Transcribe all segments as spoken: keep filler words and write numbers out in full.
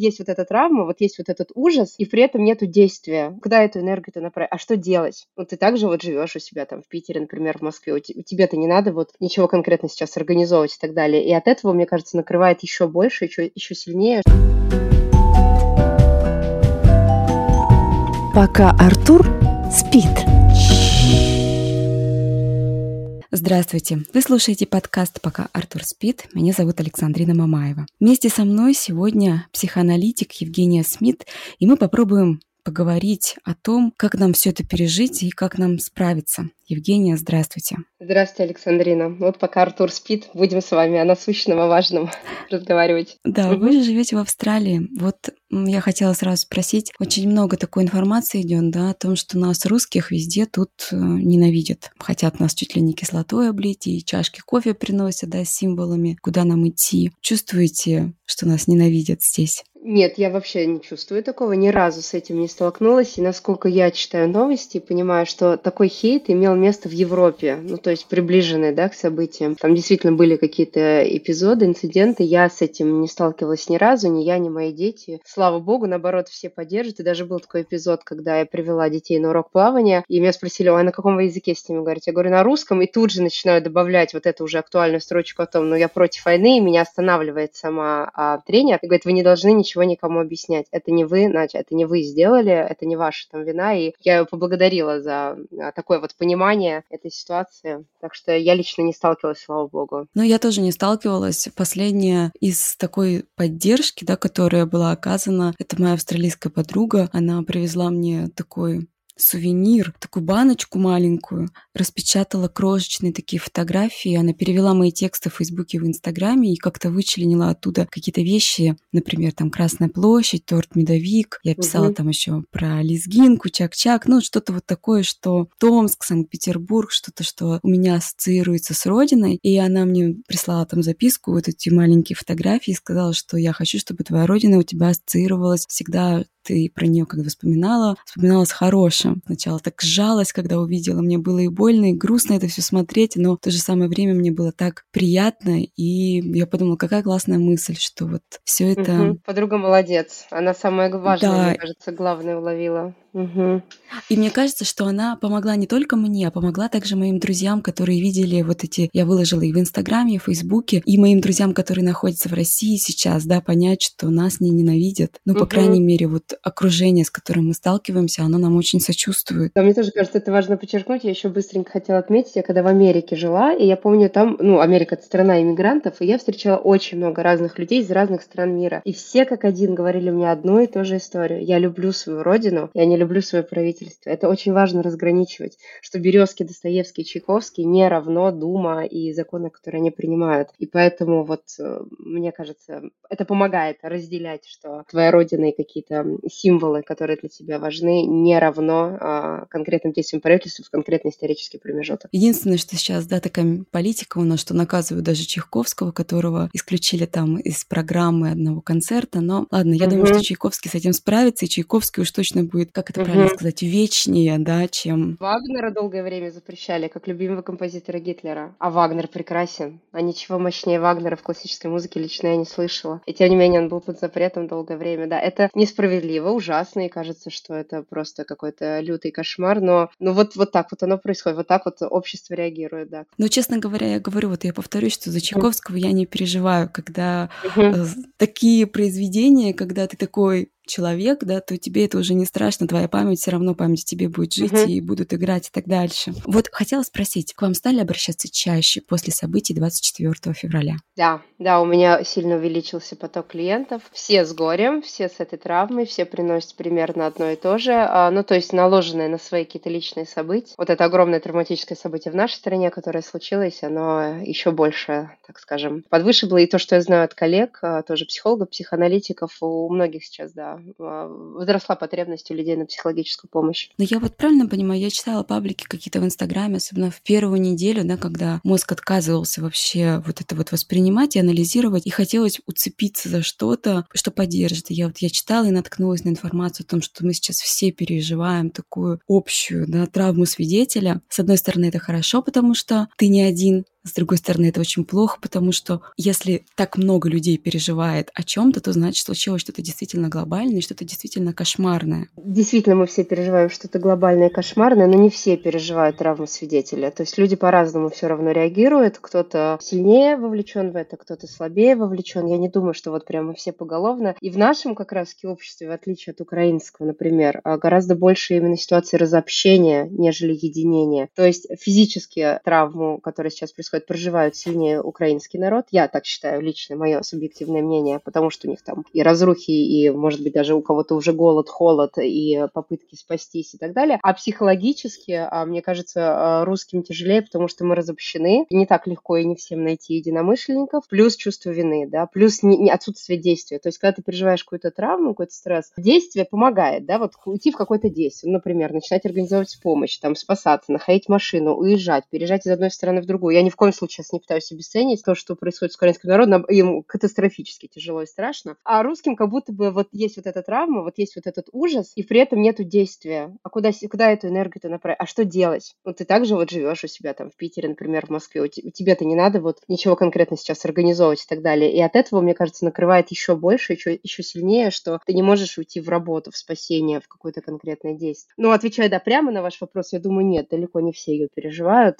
есть вот эта травма, вот есть вот этот ужас, и при этом нету действия. Куда эту энергию-то направить? А что делать? Вот ты также вот живешь у себя там в Питере, например, в Москве, у тебя-то не надо вот ничего конкретно сейчас организовывать и так далее. И от этого, мне кажется, накрывает еще больше, еще, еще сильнее. Пока Артур спит. Здравствуйте! Вы слушаете подкаст «Пока Артур спит». Меня зовут Александрина Мамаева. Вместе со мной сегодня психоаналитик Евгения Смит, и мы попробуем поговорить о том, как нам все это пережить и как нам справиться. Евгения, здравствуйте. Здравствуйте, Александрина. Вот пока Артур спит, будем с вами о насущном, о важном разговаривать. Да, вы же живете в Австралии. Вот я хотела сразу спросить, очень много такой информации идет, да, о том, что нас, русских, везде тут ненавидят. Хотят нас чуть ли не кислотой облить, и чашки кофе приносят, да, с символами, куда нам идти. Чувствуете, что нас ненавидят здесь? Нет, я вообще не чувствую такого, ни разу с этим не столкнулась. И насколько я читаю новости, понимаю, что такой хейт имел место в Европе, ну то есть приближенные, да, к событиям. Там действительно были какие-то эпизоды, инциденты. Я с этим не сталкивалась ни разу, ни я, ни мои дети. Слава богу, наоборот, все поддержат. И даже был такой эпизод, когда я привела детей на урок плавания, и меня спросили, а на каком вы языке с ними говорите? Я говорю, на русском, и тут же начинаю добавлять вот эту уже актуальную строчку о том, ну я против войны, и меня останавливает сама а, тренер. И говорит, вы не должны ничего никому объяснять. Это не вы, Надя, это не вы сделали, это не ваша там вина. И я ее поблагодарила за такое вот понимание этой ситуации. Так что я лично не сталкивалась, слава богу. Ну, я тоже не сталкивалась. Последняя из такой поддержки, да, которая была оказана, это моя австралийская подруга. Она привезла мне такой сувенир, такую баночку маленькую, распечатала крошечные такие фотографии, она перевела мои тексты в Фейсбуке и в Инстаграме и как-то вычленила оттуда какие-то вещи, например, там Красная площадь, торт «Медовик», я писала угу. там еще про лезгинку, чак-чак, ну что-то вот такое, что Томск, Санкт-Петербург, что-то, что у меня ассоциируется с родиной, и она мне прислала там записку, вот эти маленькие фотографии, и сказала, что я хочу, чтобы твоя родина у тебя ассоциировалась всегда. И про нее, когда вспоминала, вспоминала с хорошим. Сначала так сжалась, когда увидела. Мне было и больно, и грустно это все смотреть, но в то же самое время мне было так приятно, и я подумала, какая классная мысль, что вот все это... Угу. Подруга молодец. Она самое важное, да. Мне кажется, главное уловила. Угу. И мне кажется, что она помогла не только мне, а помогла также моим друзьям, которые видели вот эти... Я выложила их в Инстаграме, и в Фейсбуке, и моим друзьям, которые находятся в России сейчас, да, понять, что нас не ненавидят. Ну, угу. по крайней мере, вот окружение, с которым мы сталкиваемся, оно нам очень сочувствует. Да, мне тоже кажется, это важно подчеркнуть. Я еще быстренько хотела отметить, я когда в Америке жила, и я помню там, ну, Америка — это страна иммигрантов, и я встречала очень много разных людей из разных стран мира. И все как один говорили мне одну и ту же историю. Я люблю свою родину, я не люблю свое правительство. Это очень важно разграничивать, что Березки, Достоевский, Чайковский не равно Дума и законы, которые они принимают. И поэтому вот, мне кажется, это помогает разделять, что твоя родина и какие-то символы, которые для тебя важны, не равно а, конкретным действиям правительства в конкретный исторический промежуток. Единственное, что сейчас, да, такая политика у нас, что наказывают даже Чайковского, которого исключили там из программы одного концерта, но ладно, я угу. думаю, что Чайковский с этим справится, и Чайковский уж точно будет, как это угу. правильно сказать, вечнее, да, чем... Вагнера долгое время запрещали, как любимого композитора Гитлера, а Вагнер прекрасен, а ничего мощнее Вагнера в классической музыке лично я не слышала, и тем не менее он был под запретом долгое время, да, это несправедливо, ужасно, и кажется, что это просто какой-то лютый кошмар, но ну вот, вот так вот оно происходит, вот так вот общество реагирует, да. Ну, честно говоря, я говорю, вот я повторюсь, что за Чайковского я не переживаю, когда uh-huh. такие произведения, когда ты такой... человек, да, то тебе это уже не страшно, твоя память все равно, память тебе будет жить uh-huh. и будут играть и так дальше. Вот хотела спросить, к вам стали обращаться чаще после событий двадцать четвёртого февраля? Да, да, у меня сильно увеличился поток клиентов. Все с горем, все с этой травмой, все приносят примерно одно и то же, а, ну, то есть наложенные на свои какие-то личные события. Вот это огромное травматическое событие в нашей стране, которое случилось, оно еще больше, так скажем, подвыше было. И то, что я знаю от коллег, тоже психологов, психоаналитиков, у многих сейчас, да, возросла потребность у людей на психологическую помощь. Но я вот правильно понимаю, я читала паблики какие-то в Инстаграме, особенно в первую неделю, да, когда мозг отказывался вообще вот это вот воспринимать и анализировать, и хотелось уцепиться за что-то, что поддержит. И я вот я читала и наткнулась на информацию о том, что мы сейчас все переживаем такую общую, да, травму свидетеля. С одной стороны, это хорошо, потому что ты не один, С другой стороны, это очень плохо, потому что если так много людей переживает о чем-то, то значит случилось что-то действительно глобальное, что-то действительно кошмарное. Действительно, мы все переживаем что-то глобальное и кошмарное, но не все переживают травму свидетеля. То есть люди по-разному все равно реагируют. Кто-то сильнее вовлечен в это, кто-то слабее вовлечен. Я не думаю, что вот прямо все поголовно. И в нашем как раз обществе, в отличие от украинского, например, гораздо больше именно ситуации разобщения, нежели единения. То есть физические травмы, которые сейчас происходят, проживают сильнее украинский народ. Я так считаю лично, мое субъективное мнение, потому что у них там и разрухи, и, может быть, даже у кого-то уже голод, холод, и попытки спастись и так далее. А психологически, мне кажется, русским тяжелее, потому что мы разобщены. Не так легко и не всем найти единомышленников. Плюс чувство вины, да, плюс не, не отсутствие действия. То есть, когда ты переживаешь какую-то травму, какой-то стресс, действие помогает, да, вот уйти в какое-то действие. Например, начинать организовывать помощь, там, спасаться, находить машину, уезжать, переезжать из одной страны в другую. Я ни в коем случае сейчас не пытаюсь обесценить то, что происходит с украинским народом. Им катастрофически тяжело и страшно. А русским как будто бы вот есть вот эта травма, вот есть вот этот ужас, и при этом нету действия. А куда, куда эту энергию-то направить? А что делать? Вот ты также вот живешь у себя там в Питере, например, в Москве. У тебя-то не надо вот ничего конкретно сейчас организовывать и так далее. И от этого, мне кажется, накрывает еще больше, еще, еще сильнее, что ты не можешь уйти в работу, в спасение, в какое-то конкретное действие. Ну, отвечая, да, прямо на ваш вопрос, я думаю, нет, далеко не все ее переживают.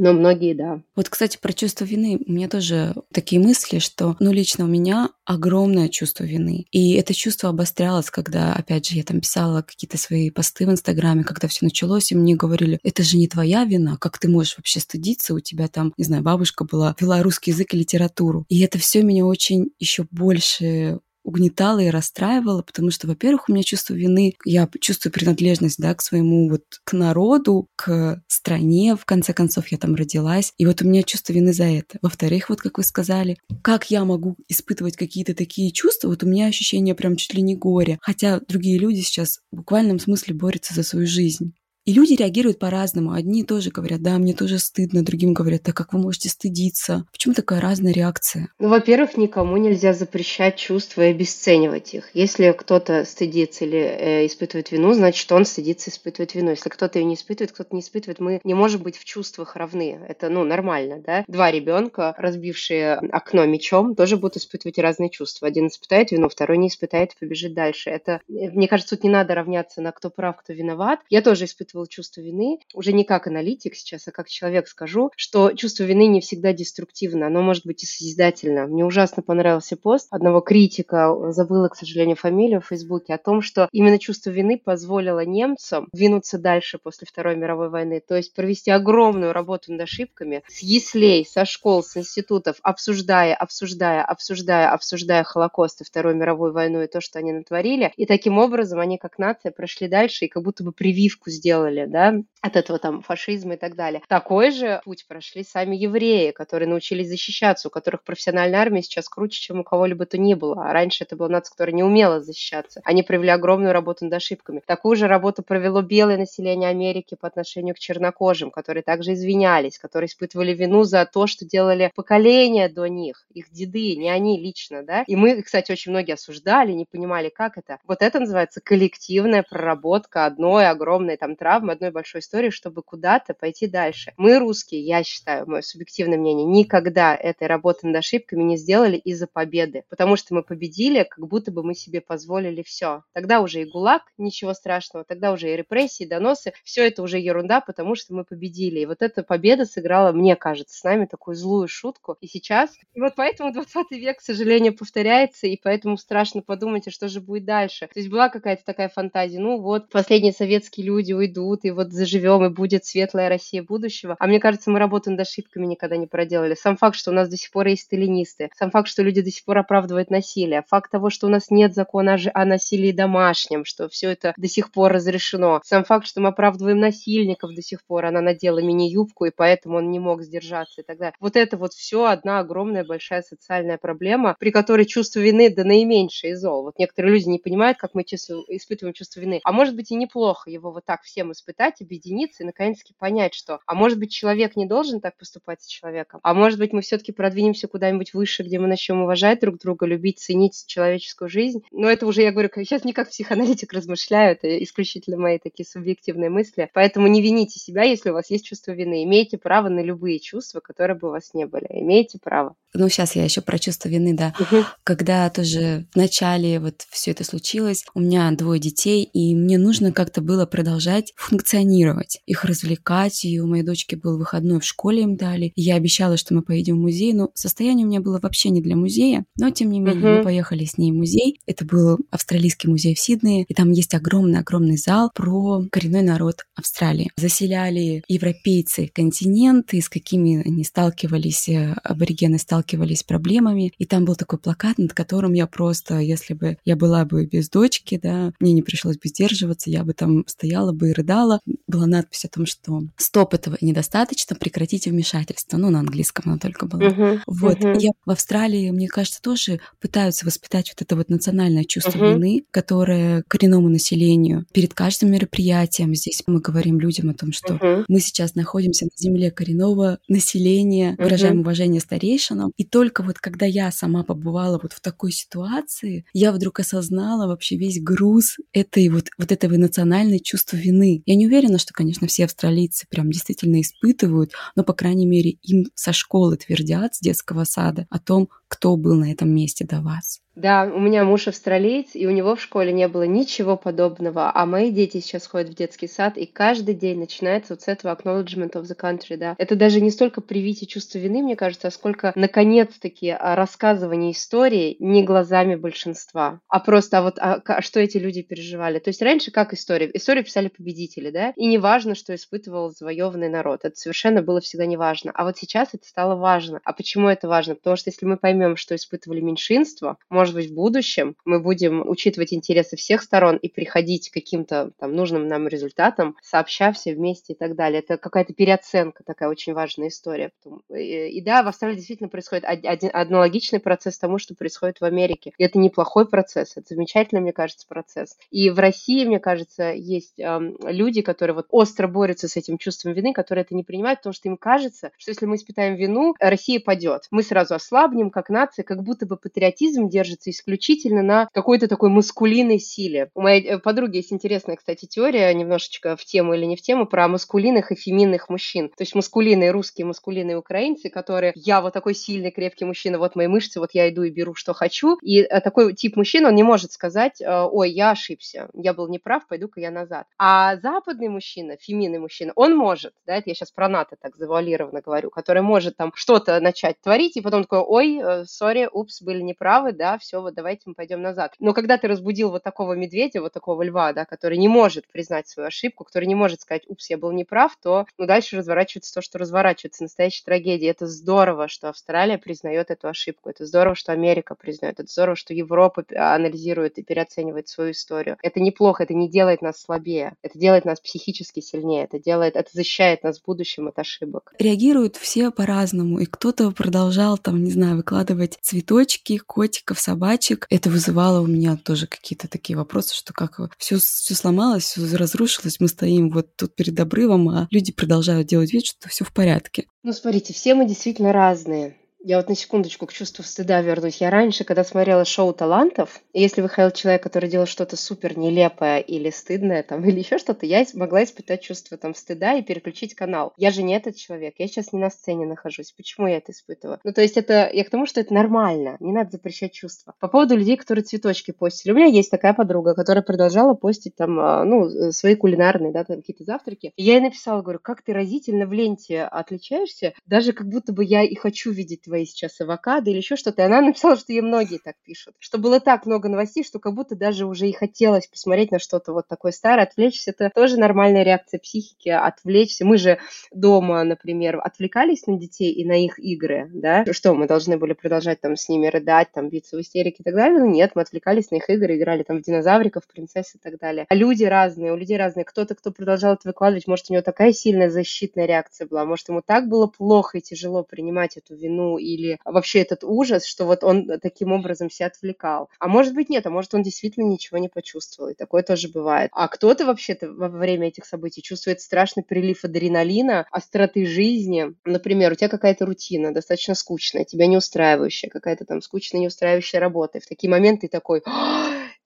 Но многие, да. Вот, кстати, про чувство вины. У меня тоже такие мысли, что, ну, лично у меня огромное чувство вины. И это чувство обострялось, когда, опять же, я там писала какие-то свои посты в Инстаграме, когда все началось, и мне говорили, это же не твоя вина, как ты можешь вообще стыдиться, у тебя там, не знаю, бабушка была, вела русский язык и литературу. И это все меня очень еще больше угнетала и расстраивала, потому что, во-первых, у меня чувство вины, я чувствую принадлежность, да, к своему вот, к народу, к стране, в конце концов, я там родилась, и вот у меня чувство вины за это. Во-вторых, вот как вы сказали, как я могу испытывать какие-то такие чувства, вот у меня ощущение прям чуть ли не горя, хотя другие люди сейчас в буквальном смысле борются за свою жизнь. И люди реагируют по-разному. Одни тоже говорят, да, мне тоже стыдно. Другим говорят, да как вы можете стыдиться? Почему такая разная реакция? Ну, во-первых, никому нельзя запрещать чувства и обесценивать их. Если кто-то стыдится или э, испытывает вину, значит, он стыдится и испытывает вину. Если кто-то ее не испытывает, кто-то не испытывает, мы не можем быть в чувствах равны. Это, ну, нормально, да? Два ребенка, разбившие окно мечом, тоже будут испытывать разные чувства. Один испытает вину, второй не испытает и побежит дальше. Это, мне кажется, тут не надо равняться на кто прав, кто виноват. Я тоже испытывала чувство вины, уже не как аналитик сейчас, а как человек скажу, что чувство вины не всегда деструктивно, оно может быть и созидательно. Мне ужасно понравился пост одного критика, забыла, к сожалению, фамилию в Фейсбуке, о том, что именно чувство вины позволило немцам двинуться дальше после Второй мировой войны, то есть провести огромную работу над ошибками с яслей, со школ, с институтов, обсуждая, обсуждая, обсуждая, обсуждая Холокост и Вторую мировую войну и то, что они натворили, и таким образом они как нация прошли дальше и как будто бы прививку сделали, да, от этого там фашизма и так далее. Такой же путь прошли сами евреи, которые научились защищаться, у которых профессиональная армия сейчас круче, чем у кого-либо то ни было. А раньше это была нация, которая не умела защищаться. Они провели огромную работу над ошибками. Такую же работу провело белое население Америки по отношению к чернокожим, которые также извинялись, которые испытывали вину за то, что делали поколения до них, их деды, не они лично, да. И мы, кстати, очень многие осуждали, не понимали, как это. Вот это называется коллективная проработка одной огромной там травмы, в одной большой истории, чтобы куда-то пойти дальше. Мы, русские, я считаю, мое субъективное мнение, никогда этой работы над ошибками не сделали из-за победы, потому что мы победили, как будто бы мы себе позволили все. Тогда уже и ГУЛАГ, ничего страшного, тогда уже и репрессии, и доносы, все это уже ерунда, потому что мы победили. И вот эта победа сыграла, мне кажется, с нами такую злую шутку. И сейчас, и вот поэтому двадцатый век, к сожалению, повторяется, и поэтому страшно подумать, что же будет дальше. То есть была какая-то такая фантазия, ну вот, последние советские люди уйдут, и вот заживем, и будет светлая Россия будущего. А мне кажется, мы работу над ошибками никогда не проделали. Сам факт, что у нас до сих пор есть сталинисты, сам факт, что люди до сих пор оправдывают насилие, факт того, что у нас нет закона о насилии домашнем, что все это до сих пор разрешено, сам факт, что мы оправдываем насильников до сих пор, она надела мини-юбку, и поэтому он не мог сдержаться и так далее. Вот это вот все одна огромная большая социальная проблема, при которой чувство вины да наименьшее из зол. Вот некоторые люди не понимают, как мы испытываем чувство вины. А может быть и неплохо его вот так всем всем испытать, объединиться и наконец-таки понять, что, а может быть, человек не должен так поступать с человеком, а может быть, мы все-таки продвинемся куда-нибудь выше, где мы начнем уважать друг друга, любить, ценить человеческую жизнь. Но это уже, я говорю, сейчас не как психоаналитик размышляю, это исключительно мои такие субъективные мысли. Поэтому не вините себя, если у вас есть чувство вины. Имейте право на любые чувства, которые бы у вас не были. Имейте право. Ну, сейчас я еще про чувство вины, да. Угу. Когда тоже в начале вот все это случилось, у меня двое детей, и мне нужно как-то было продолжать функционировать, их развлекать, и у моей дочки был выходной в школе, им дали. Я обещала, что мы поедем в музей, но состояние у меня было вообще не для музея, но тем не менее угу. мы поехали с ней в музей. Это был австралийский музей в Сиднее, и там есть огромный-огромный зал про коренной народ Австралии. Заселяли европейцы континенты, с какими они сталкивались, аборигены сталкивались с проблемами, и там был такой плакат, над которым я просто, если бы я была бы без дочки, да, мне не пришлось бы сдерживаться, я бы там стояла бы и рыдала. Была надпись о том, что «Стоп, этого недостаточно, прекратите вмешательство». Ну, на английском она только была. Uh-huh, вот. Uh-huh. Я в Австралии, мне кажется, тоже пытаются воспитать вот это вот национальное чувство uh-huh. вины, которое коренному населению. Перед каждым мероприятием здесь мы говорим людям о том, что uh-huh. мы сейчас находимся на земле коренного населения, uh-huh. выражаем уважение старейшинам. И только вот когда я сама побывала вот в такой ситуации, я вдруг осознала вообще весь груз этой вот, вот этого национального чувства вины. Я не уверена, что, конечно, все австралийцы прям действительно испытывают, но, по крайней мере, им со школы твердят, с детского сада, о том, кто был на этом месте до вас. Да, у меня муж австралиец, и у него в школе не было ничего подобного, а мои дети сейчас ходят в детский сад, и каждый день начинается вот с этого acknowledgement of the country, да. Это даже не столько привитие чувства вины, мне кажется, а сколько, наконец-таки, рассказывание истории не глазами большинства, а просто, а вот, а, а что эти люди переживали. То есть раньше как история? Историю писали победители, да, и не важно, что испытывал завоеванный народ, это совершенно было всегда не важно, а вот сейчас это стало важно. А почему это важно? Потому что если мы поймем, что испытывали меньшинство, можно Может быть, в будущем мы будем учитывать интересы всех сторон и приходить к каким-то там нужным нам результатам, сообща все вместе и так далее. Это какая-то переоценка, такая очень важная история. И да, в Австралии действительно происходит один, аналогичный процесс тому, что происходит в Америке. И это неплохой процесс, это замечательный, мне кажется, процесс. И в России, мне кажется, есть э, люди, которые вот остро борются с этим чувством вины, которые это не принимают, потому что им кажется, что если мы испытаем вину, Россия падет. Мы сразу ослабнем как нация, как будто бы патриотизм держит исключительно на какой-то такой маскулинной силе. У моей подруги есть интересная, кстати, теория, немножечко в тему или не в тему, про маскулинных и феминных мужчин. То есть маскулинные русские, маскулинные украинцы, которые «я вот такой сильный, крепкий мужчина, вот мои мышцы, вот я иду и беру, что хочу». И такой тип мужчин, он не может сказать «ой, я ошибся, я был неправ, пойду-ка я назад». А западный мужчина, феминный мужчина, он может, да, это я сейчас про НАТО так завуалированно говорю, который может там что-то начать творить, и потом такой «ой, сори, упс, были неправы, да, все». все, вот давайте мы пойдем назад. Но когда ты разбудил вот такого медведя, вот такого льва, да, который не может признать свою ошибку, который не может сказать, упс, я был неправ, то ну, дальше разворачивается то, что разворачивается. Настоящая трагедия. Это здорово, что Австралия признает эту ошибку. Это здорово, что Америка признает. Это здорово, что Европа анализирует и переоценивает свою историю. Это неплохо, это не делает нас слабее. Это делает нас психически сильнее. Это делает, это защищает нас в будущем от ошибок. Реагируют все по-разному. И кто-то продолжал, там, не знаю, выкладывать цветочки, котиков, собак. Собачек. Это вызывало у меня тоже какие-то такие вопросы, что как все, все сломалось, все разрушилось, мы стоим вот тут перед обрывом, а люди продолжают делать вид, что все в порядке. Ну, смотрите, все мы действительно разные. Я вот на секундочку к чувству стыда вернусь. Я раньше, когда смотрела шоу талантов, если выходил человек, который делал что-то супер нелепое или стыдное, там, или еще что-то, я могла испытать чувство там стыда и переключить канал. Я же не этот человек, я сейчас не на сцене нахожусь. Почему я это испытываю? Ну, то есть это, я к тому, что это нормально, не надо запрещать чувства. По поводу людей, которые цветочки постили. У меня есть такая подруга, которая продолжала постить там, ну, свои кулинарные, да, там, какие-то завтраки. И я ей написала, говорю, как ты разительно в ленте отличаешься, даже как будто бы я и хочу видеть твои сейчас авокадо или еще что-то. И она написала, что ей многие так пишут. Что было так много новостей, что как будто даже уже и хотелось посмотреть на что-то вот такое старое. Отвлечься — это тоже нормальная реакция психики. Отвлечься. Мы же дома, например, отвлекались на детей и на их игры, да? Что, мы должны были продолжать там с ними рыдать, там биться в истерике и так далее? Ну нет, мы отвлекались на их игры, играли там в динозавриков, принцесс и так далее. А люди разные, у людей разные. Кто-то, кто продолжал это выкладывать, может, у него такая сильная защитная реакция была, может, ему так было плохо и тяжело принимать эту вину тему или вообще этот ужас, что вот он таким образом себя отвлекал. А может быть нет, а может он действительно ничего не почувствовал, и такое тоже бывает. А кто-то вообще-то во время этих событий чувствует страшный прилив адреналина, остроты жизни. Например, у тебя какая-то рутина достаточно скучная, тебя не устраивающая, какая-то там скучная, не устраивающая работа. И в такие моменты ты такой...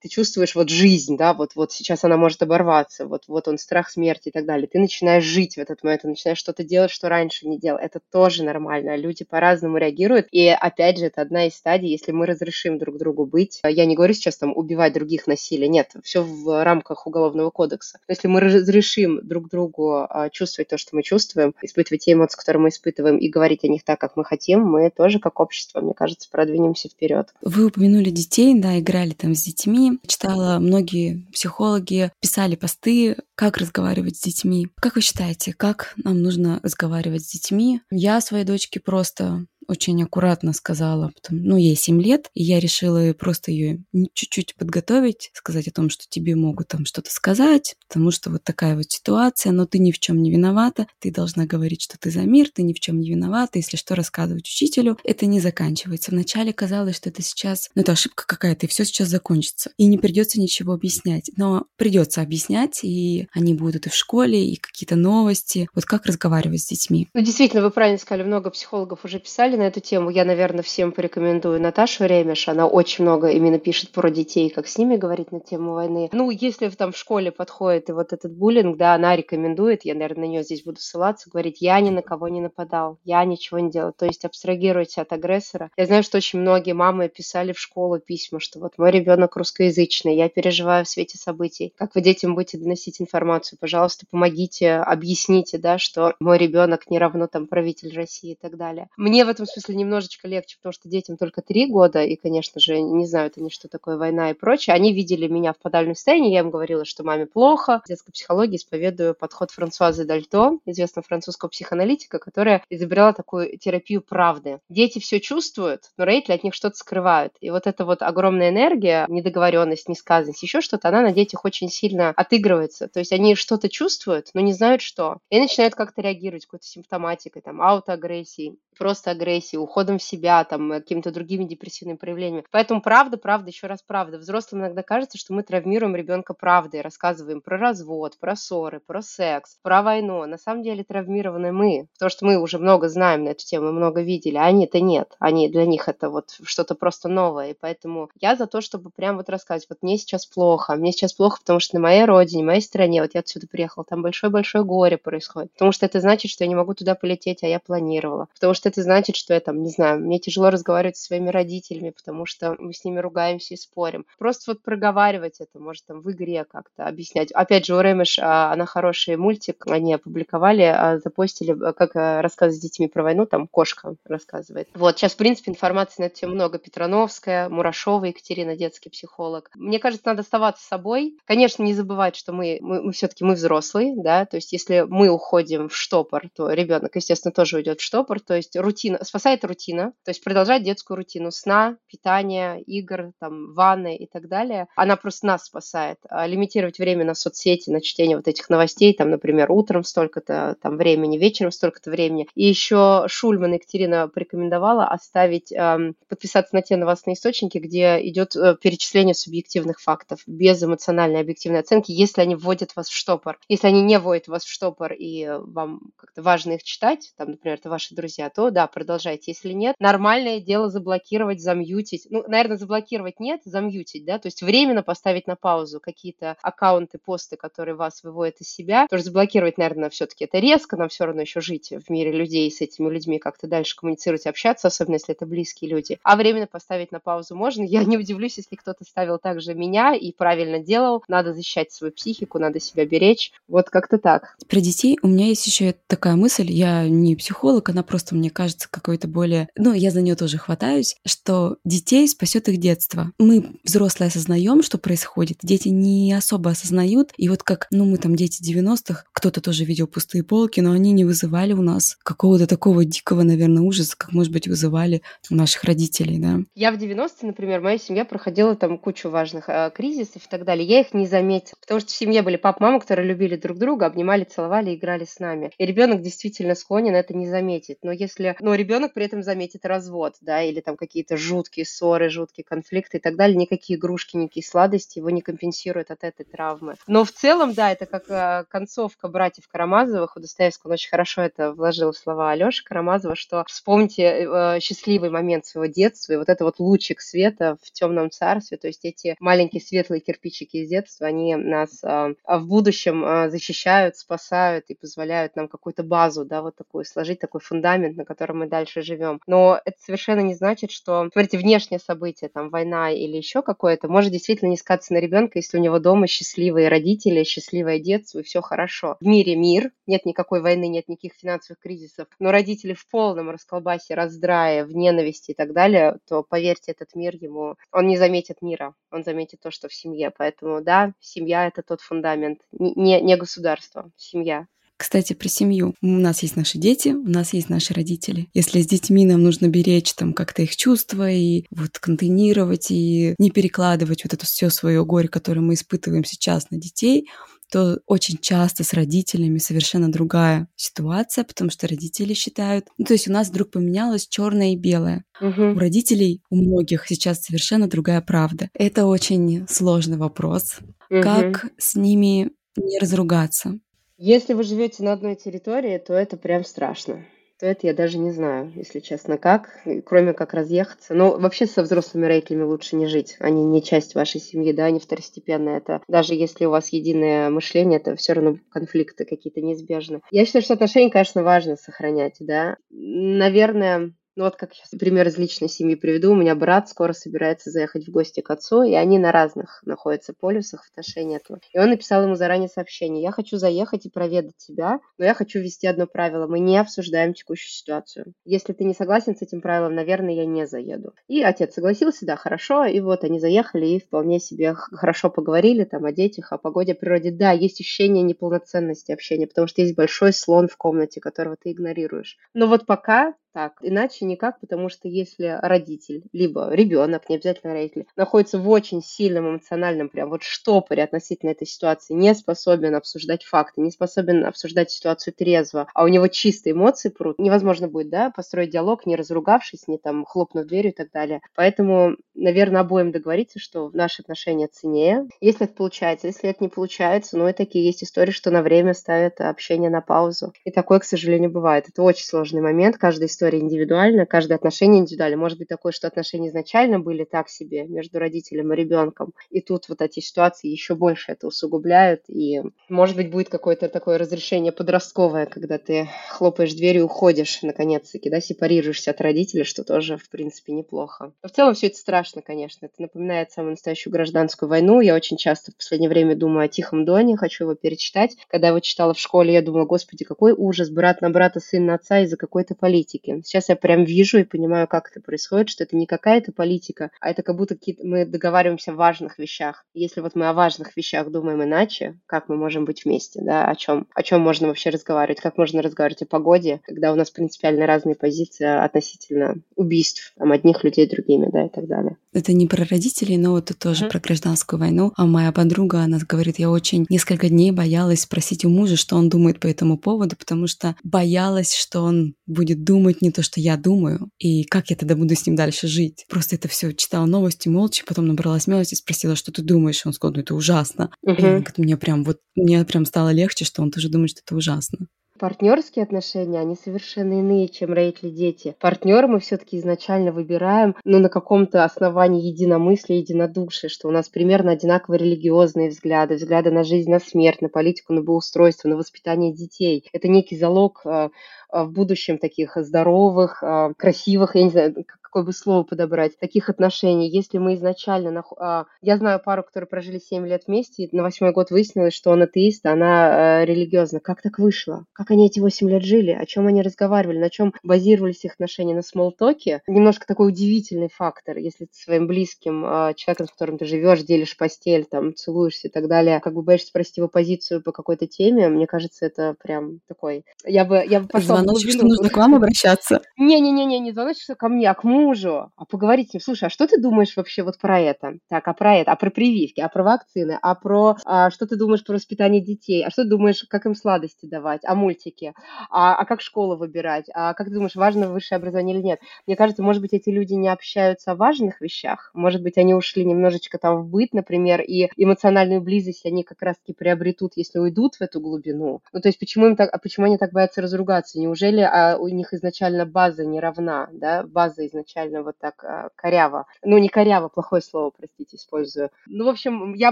ты чувствуешь вот жизнь, да, вот, вот сейчас она может оборваться, вот, вот он страх смерти и так далее. Ты начинаешь жить в этот момент, ты начинаешь что-то делать, что раньше не делал. Это тоже нормально, люди по-разному реагируют. И опять же, это одна из стадий, если мы разрешим друг другу быть. Я не говорю сейчас там убивать других, насилие, нет, все в рамках Уголовного кодекса. Но если мы разрешим друг другу чувствовать то, что мы чувствуем, испытывать те эмоции, которые мы испытываем, и говорить о них так, как мы хотим, мы тоже как общество, мне кажется, продвинемся вперед. Вы упомянули детей, да, играли там с детьми. Читала, многие психологи писали посты, как разговаривать с детьми. Как вы считаете, как нам нужно разговаривать с детьми? Я своей дочке просто очень аккуратно сказала, потом, ну, ей семь лет, и я решила просто ее чуть-чуть подготовить, сказать о том, что тебе могут там что-то сказать, потому что вот такая вот ситуация, но ты ни в чем не виновата, ты должна говорить, что ты за мир, ты ни в чем не виновата, если что, рассказывать учителю. Это не заканчивается. Вначале казалось, что это сейчас, ну, это ошибка какая-то, и все сейчас закончится. И не придется ничего объяснять. Но придется объяснять, и они будут и в школе, и какие-то новости. Вот как разговаривать с детьми? Ну, действительно, вы правильно сказали, много психологов уже писали на эту тему. Я, наверное, всем порекомендую Наташу Ремеш. Она очень много именно пишет про детей, как с ними говорить на тему войны. Ну, если там в школе подходит и вот этот буллинг, да, она рекомендует, я, наверное, на нее здесь буду ссылаться, говорить, я ни на кого не нападал, я ничего не делал. То есть абстрагируйте от агрессора. Я знаю, что очень многие мамы писали в школу письма, что вот мой ребенок русскоязычный, я переживаю в свете событий. Как вы детям будете доносить информацию? Пожалуйста, помогите, объясните, да, что мой ребенок не равно там правитель России и так далее. Мне в этом в смысле немножечко легче, потому что детям только три года, и, конечно же, не знают они, что такое война и прочее. Они видели меня в подавленном состоянии, я им говорила, что маме плохо. В детской психологии исповедую подход Франсуазы Дальто, известного французского психоаналитика, которая изобрела такую терапию правды. Дети все чувствуют, но родители от них что-то скрывают. И вот эта вот огромная энергия, недоговоренность, несказанность, еще что-то, она на детях очень сильно отыгрывается. То есть они что-то чувствуют, но не знают, что. И начинают как-то реагировать какой-то симптоматикой, там, аутоагрессией, просто агрессией, уходом в себя, там, какими-то другими депрессивными проявлениями. Поэтому правда, правда, еще раз правда. Взрослым иногда кажется, что мы травмируем ребенка правдой, рассказываем про развод, про ссоры, про секс, про войну. На самом деле травмированы мы, потому что мы уже много знаем на эту тему, много видели, а они-то нет. Они, для них это вот что-то просто новое. И поэтому я за то, чтобы прям вот рассказывать, вот мне сейчас плохо, мне сейчас плохо, потому что на моей родине, в моей стране, вот я отсюда приехала, там большое-большое горе происходит, потому что это значит, что я не могу туда полететь, а я планировала, потому что это значит, что что я там, не знаю, мне тяжело разговаривать со своими родителями, потому что мы с ними ругаемся и спорим. Просто вот проговаривать это, может, там в игре как-то объяснять. Опять же, у Ремеш, она хороший мультик, они опубликовали, запостили, как рассказы с детьми про войну, там кошка рассказывает. Вот, сейчас, в принципе, информации на эту тему много. Петрановская, Мурашова Екатерина, детский психолог. Мне кажется, надо оставаться собой. Конечно, не забывать, что мы, мы, мы все-таки мы взрослые, да, то есть если мы уходим в штопор, то ребенок, естественно, тоже уйдет в штопор, то есть рутина, спасает рутина, то есть продолжать детскую рутину сна, питания, игр, там, ванны и так далее. Она просто нас спасает. Лимитировать время на соцсети, на чтение вот этих новостей, там, например, утром столько-то там времени, вечером столько-то времени. И еще Шульман Екатерина порекомендовала оставить, эм, подписаться на те новостные источники, где идет э, перечисление субъективных фактов без эмоциональной объективной оценки, если они вводят вас в штопор. Если они не вводят вас в штопор и вам как-то важно их читать, там, например, это ваши друзья, то да, продолжайте. Если нет, нормальное дело заблокировать, замьютить. Ну, наверное, заблокировать нет, замьютить, да, то есть временно поставить на паузу какие-то аккаунты, посты, которые вас выводят из себя. Тоже заблокировать, наверное, все-таки это резко, нам все равно еще жить в мире людей, с этими людьми как-то дальше коммуницировать, общаться, особенно если это близкие люди. А временно поставить на паузу можно. Я не удивлюсь, если кто-то ставил также меня и правильно делал. Надо защищать свою психику, надо себя беречь. Вот как-то так. Про детей у меня есть еще такая мысль. Я не психолог, она просто, мне кажется, какой это более... Ну, я за нее тоже хватаюсь, что детей спасет их детство. Мы, взрослые, осознаем, что происходит. Дети не особо осознают. И вот как, ну, мы там дети девяностых, кто-то тоже видел пустые полки, но они не вызывали у нас какого-то такого дикого, наверное, ужаса, как, может быть, вызывали у наших родителей, да. Я в девяностые, например, моя семья проходила там кучу важных э, кризисов и так далее. Я их не заметила, потому что в семье были папа-мама, которые любили друг друга, обнимали, целовали, играли с нами. И ребенок действительно склонен это не заметить. Но если... Но ребенок ребенок при этом заметит развод, да, или там какие-то жуткие ссоры, жуткие конфликты и так далее. Никакие игрушки, никакие сладости его не компенсируют от этой травмы. Но в целом, да, это как концовка «Братьев Карамазовых». У Достоевского он очень хорошо это вложил в слова Алёши Карамазова, что вспомните счастливый момент своего детства, и вот это вот лучик света в темном царстве, то есть эти маленькие светлые кирпичики из детства, они нас в будущем защищают, спасают и позволяют нам какую-то базу, да, вот такую сложить, такой фундамент, на котором мы дальше живем. Но это совершенно не значит, что, смотрите, внешнее событие, там, война или еще какое-то, может действительно не сказаться на ребенка, если у него дома счастливые родители, счастливое детство, и все хорошо. В мире мир, нет никакой войны, нет никаких финансовых кризисов, но родители в полном расколбасе, раздрае, в ненависти и так далее, то, поверьте, этот мир ему, он не заметит мира, он заметит то, что в семье. Поэтому, да, семья – это тот фундамент, не, не государство, семья. Кстати, про семью. У нас есть наши дети, у нас есть наши родители. Если с детьми нам нужно беречь там как-то их чувства и вот контейнировать, и не перекладывать вот это все свое горе, которое мы испытываем сейчас, на детей, то очень часто с родителями совершенно другая ситуация, потому что родители считают... Ну, то есть у нас вдруг поменялось черное и белое. Угу. У родителей, у многих сейчас совершенно другая правда. Это очень сложный вопрос. Угу. Как с ними не разругаться? Если вы живете на одной территории, то это прям страшно. То это я даже не знаю, если честно, как, кроме как разъехаться. Но вообще со взрослыми родителями лучше не жить. Они не часть вашей семьи, да, они второстепенные. Это даже если у вас единое мышление, это все равно конфликты какие-то неизбежны. Я считаю, что отношения, конечно, важно сохранять, да. Наверное... Ну вот как сейчас пример из личной семьи приведу. У меня брат скоро собирается заехать в гости к отцу, и они на разных находятся полюсах в отношении этого. И он написал ему заранее сообщение. «Я хочу заехать и проведать тебя, но я хочу ввести одно правило. Мы не обсуждаем текущую ситуацию. Если ты не согласен с этим правилом, наверное, я не заеду». И отец согласился, да, хорошо. И вот они заехали и вполне себе хорошо поговорили там о детях, о погоде, о природе. Да, есть ощущение неполноценности общения, потому что есть большой слон в комнате, которого ты игнорируешь. Но вот пока... Так, иначе никак, потому что если родитель, либо ребенок, не обязательно родитель, находится в очень сильном эмоциональном прям вот штопоре относительно этой ситуации, не способен обсуждать факты, не способен обсуждать ситуацию трезво, а у него чистые эмоции прут, невозможно будет, да, построить диалог, не разругавшись, не там хлопнув дверью и так далее. Поэтому, наверное, обоим договориться, что наши отношения ценнее. Если это получается, если это не получается, ну и такие есть истории, что на время ставят общение на паузу. И такое, к сожалению, бывает. Это очень сложный момент, каждая история индивидуально, каждое отношение индивидуально. Может быть такое, что отношения изначально были так себе между родителем и ребенком, и тут вот эти ситуации еще больше это усугубляют, и может быть будет какое-то такое разрешение подростковое, когда ты хлопаешь дверью и уходишь, наконец-таки, да, сепарируешься от родителей, что тоже, в принципе, неплохо. Но в целом все это страшно, конечно. Это напоминает самую настоящую гражданскую войну. Я очень часто в последнее время думаю о «Тихом Доне», хочу его перечитать. Когда я его читала в школе, я думала, господи, какой ужас, брат на брата, сын на отца из-за какой-то политики. Сейчас я прям вижу и понимаю, как это происходит, что это не какая-то политика, а это как будто какие-то мы договариваемся о важных вещах. Если вот мы о важных вещах думаем иначе, как мы можем быть вместе, да, о чем, о чем можно вообще разговаривать, как можно разговаривать о погоде, когда у нас принципиально разные позиции относительно убийств, там, одних людей другими, да, и так далее. Это не про родителей, но это тоже mm-hmm. про гражданскую войну. А моя подруга, она говорит, я очень несколько дней боялась спросить у мужа, что он думает по этому поводу, потому что боялась, что он будет думать не то, что я думаю, и как я тогда буду с ним дальше жить. Просто это все читала новости молча, потом набрала смелости, спросила, что ты думаешь? Он сказал, ну это ужасно. Uh-huh. И мне прям вот мне прям стало легче, что он тоже думает, что это ужасно. Партнерские отношения, они совершенно иные, чем родители, дети. Партнера мы все-таки изначально выбираем, но ну, на каком-то основании единомыслия, единодушия, что у нас примерно одинаковые религиозные взгляды, взгляды на жизнь, на смерть, на политику, на благоустройство, на воспитание детей. Это некий залог в будущем таких здоровых, красивых, я не знаю, какое бы слово подобрать, таких отношений. Если мы изначально... Нах... Я знаю пару, которые прожили семь лет вместе, и на восьмой год выяснилось, что он атеист, а она религиозна. Как так вышло? Как они эти восемь лет жили? О чем они разговаривали? На чем базировались их отношения? На смолтоке? Немножко такой удивительный фактор, если ты своим близким человеком, с которым ты живешь, делишь постель, там, целуешься и так далее, как бы боишься спросить его позицию по какой-то теме, мне кажется, это прям такой... Я бы, я бы пошла звоночек, что нужно к вам обращаться. Не-не-не, не звоночек, что ко мне, а к мужу. А поговорить с ним, слушай, а что ты думаешь вообще вот про это? Так, а про это, а про прививки, а про вакцины, а про а, что ты думаешь про воспитание детей, а что ты думаешь, как им сладости давать, а мультики, а, а как школу выбирать, а как ты думаешь, важно высшее образование или нет? Мне кажется, может быть, эти люди не общаются о важных вещах, может быть, они ушли немножечко там в быт, например, и эмоциональную близость они как раз-таки приобретут, если уйдут в эту глубину. Ну, то есть, почему им так, а почему они так боятся разругаться? Неужели а у них изначально база не равна, да, база изначально вот так а, коряво. Ну, не коряво, плохое слово, простите, использую. Ну, в общем, я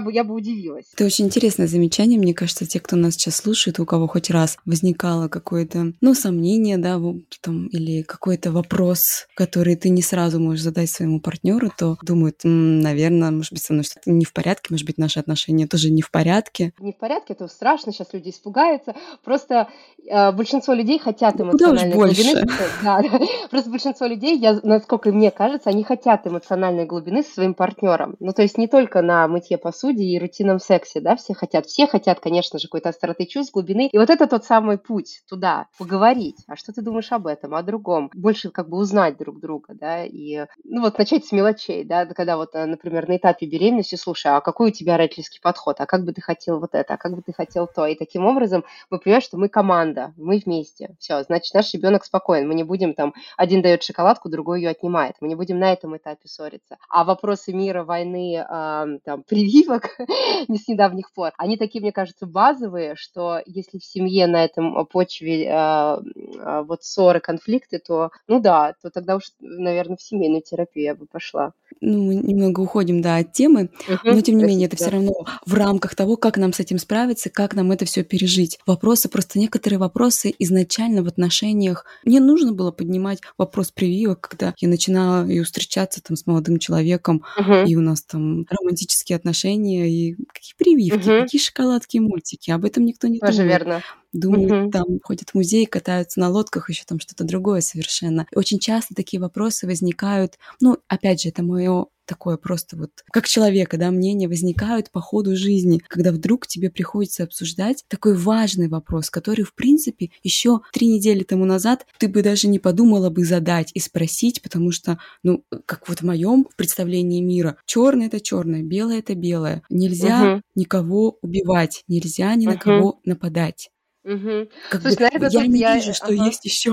бы, я бы удивилась. Это очень интересное замечание, мне кажется, те, кто нас сейчас слушает, у кого хоть раз возникало какое-то, ну, сомнение, да, там, или какой-то вопрос, который ты не сразу можешь задать своему партнеру, то думают, м-м, наверное, может быть, со мной что-то не в порядке, может быть, наши отношения тоже не в порядке. Не в порядке, это страшно, сейчас люди испугаются. Просто э, большинство людей хотят эмоциональной глубины. Да, да. Просто большинство людей, я, насколько мне кажется, они хотят эмоциональной глубины со своим партнером. Ну, то есть не только на мытье посуде и рутинном сексе, да, все хотят. Все хотят, конечно же, какой-то остроты чувств, глубины. И вот это тот самый путь туда, поговорить. А что ты думаешь об этом, о другом? Больше как бы узнать друг друга, да, и, ну, вот начать с мелочей, да, когда вот, например, на этапе беременности, слушай, а какой у тебя родительский подход, а как бы ты хотел вот это, а как бы ты хотел то, и таким образом мы понимаем, что мы команда, мы вместе, все, значит, наш ребенок спокоен, мы не будем там, один дает шоколадку, другой ее отнимает, мы не будем на этом этапе ссориться, а вопросы мира, войны, э, там, прививок, не с недавних пор, они такие, мне кажется, базовые, что если в семье на этом почве э, э, вот ссоры, конфликты, то, ну да, то тогда уж, наверное, в семейную терапию я бы пошла. Ну, немного уходим, да, от темы, uh-huh. но, тем не менее, это все равно в рамках того, как нам с этим справиться, как нам это все пережить. Вопросы, просто некоторые вопросы изначально в отношениях. Мне нужно было поднимать вопрос прививок, когда я начинала и встречаться там с молодым человеком, uh-huh. и у нас там романтические отношения, и какие прививки, uh-huh. какие шоколадки и мультики, об этом никто не думает. Тоже верно. Думают, mm-hmm. там ходят в музей, катаются на лодках, еще там что-то другое совершенно. И очень часто такие вопросы возникают, ну, опять же, это мое такое просто вот, как человека, да, мнения возникают по ходу жизни, когда вдруг тебе приходится обсуждать такой важный вопрос, который, в принципе, еще три недели тому назад ты бы даже не подумала бы задать и спросить, потому что, ну, как вот в моем представлении мира, черное это черное, белое это белое, нельзя угу. никого убивать, нельзя ни угу. на кого нападать. Угу. Слушай, бы, наверное, я не я... вижу, что ага. есть еще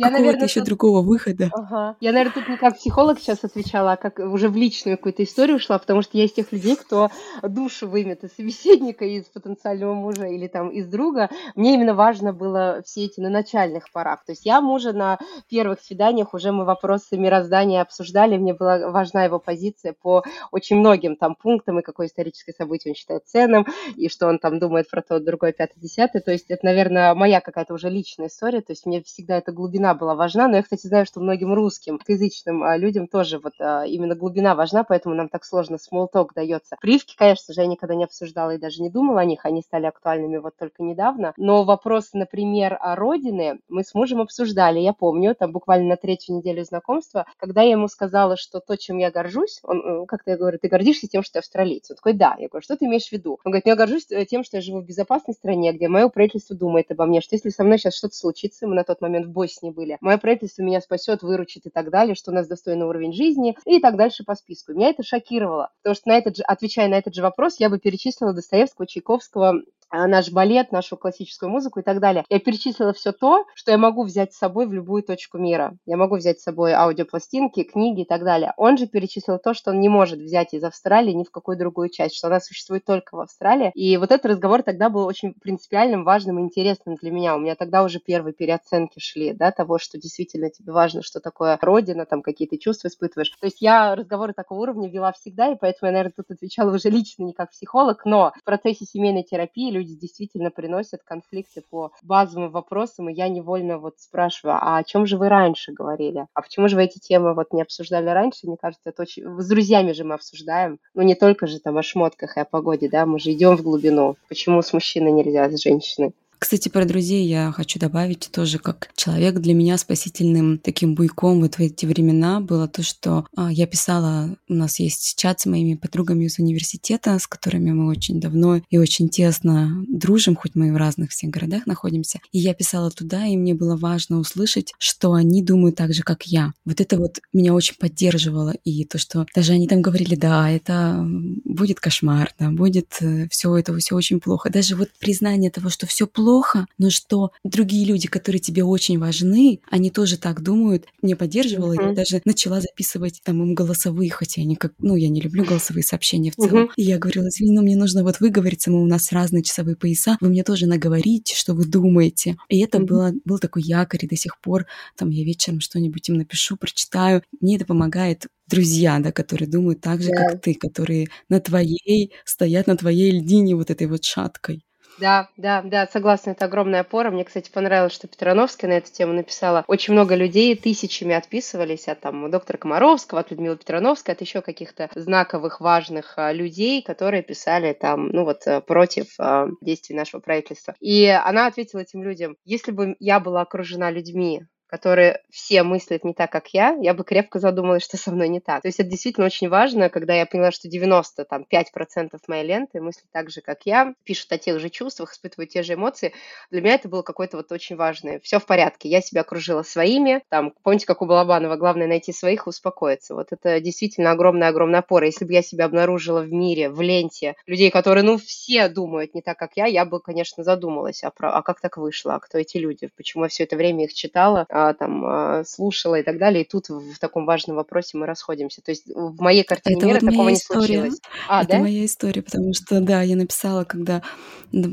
какого-то еще тут... другого выхода. Ага. Я, наверное, тут не как психолог сейчас отвечала, а как уже в личную какую-то историю ушла, потому что я из тех людей, кто душу вымет из собеседника, из потенциального мужа или там из друга. Мне именно важно было все эти на начальных порах. То есть я мужа на первых свиданиях уже мы вопросы мироздания обсуждали, мне была важна его позиция по очень многим там пунктам, и какое историческое событие он считает ценным, и что он там думает про то, другое, пятое, десятое. То есть это, наверное, моя какая-то уже личная история, то есть мне всегда это глубина была важна, но я, кстати, знаю, что многим русским, язычным людям тоже вот а, именно глубина важна, поэтому нам так сложно small talk дается. Прививки, конечно же, я никогда не обсуждала и даже не думала о них, они стали актуальными вот только недавно, но вопрос, например, о родине мы с мужем обсуждали, я помню, там буквально на третью неделю знакомства, когда я ему сказала, что то, чем я горжусь, он как-то, я говорю, ты гордишься тем, что ты австралиец? Он такой, да. Я говорю, что ты имеешь в виду? Он говорит, я горжусь тем, что я живу в безопасной стране, где мое правительство думает обо мне, что если со мной сейчас что-то случится, мы на тот момент в Боснии были. Мое правительство меня спасет, выручит и так далее, что у нас достойный уровень жизни и так дальше по списку. Меня это шокировало, потому что, на этот же, отвечая на этот же вопрос, я бы перечислила Достоевского, Чайковского, наш балет, нашу классическую музыку и так далее. Я перечислила все то, что я могу взять с собой в любую точку мира. Я могу взять с собой аудиопластинки, книги и так далее. Он же перечислил то, что он не может взять из Австралии ни в какую другую часть, что она существует только в Австралии. И вот этот разговор тогда был очень принципиальным, важным и интересным для меня. У меня тогда уже первые переоценки шли, да, того, что действительно тебе важно, что такое родина, там какие-то чувства испытываешь. То есть я разговоры такого уровня вела всегда, и поэтому я, наверное, тут отвечала уже лично не как психолог, но в процессе семейной терапии люди действительно приносят конфликты по базовым вопросам, и я невольно вот спрашиваю, а о чем же вы раньше говорили? А почему же вы эти темы вот не обсуждали раньше? Мне кажется, это очень... С друзьями же мы обсуждаем, ну не только же там о шмотках и о погоде, да, мы же идем в глубину. Почему с мужчиной нельзя, а с женщиной? Кстати, про друзей я хочу добавить тоже, как человек для меня спасительным таким буйком вот в эти времена было то, что я писала, у нас есть чат с моими подругами из университета, с которыми мы очень давно и очень тесно дружим, хоть мы и в разных всех городах находимся. И я писала туда, и мне было важно услышать, что они думают так же, как я. Вот это вот меня очень поддерживало. И то, что даже они там говорили, да, это будет кошмарно, будет все это, все очень плохо. Даже вот признание того, что все плохо, плохо, но что другие люди, которые тебе очень важны, они тоже так думают, меня поддерживала, uh-huh. я даже начала записывать там им голосовые, хотя они как, ну, я не люблю голосовые сообщения в целом. Uh-huh. И я говорила, извини, но мне нужно вот выговориться, мы у нас разные часовые пояса, вы мне тоже наговорите, что вы думаете. И это uh-huh. было, был такой якорь, и до сих пор там я вечером что-нибудь им напишу, прочитаю, мне это помогает. Друзья, да, которые думают так же, yeah. как ты, которые на твоей, стоят на твоей льдине вот этой вот шаткой. Да, да, да, согласна, это огромная опора. Мне, кстати, понравилось, что Петрановская на эту тему написала. Очень много людей тысячами отписывались от там, доктора Комаровского, от Людмилы Петрановской, от еще каких-то знаковых, важных людей, которые писали там, ну вот, против э, действий нашего правительства. И она ответила этим людям, если бы я была окружена людьми, которые все мыслят не так, как я, я бы крепко задумалась, что со мной не так. То есть это действительно очень важно, когда я поняла, что девяносто пять процентов моей ленты мыслят так же, как я, пишут о тех же чувствах, испытывают те же эмоции. Для меня это было какое-то вот очень важное. Все в порядке, я себя окружила своими. Там, помните, как у Балабанова, главное найти своих и успокоиться. Вот это действительно огромная-огромная опора. Если бы я себя обнаружила в мире, в ленте людей, которые, ну, все думают не так, как я, я бы, конечно, задумалась, а, про, а как так вышло, а кто эти люди, почему я все это время их читала, там, слушала и так далее, и тут в таком важном вопросе мы расходимся. То есть в моей картине это мира вот такого не случилось. А, это да? моя история, потому что, да, я написала, когда,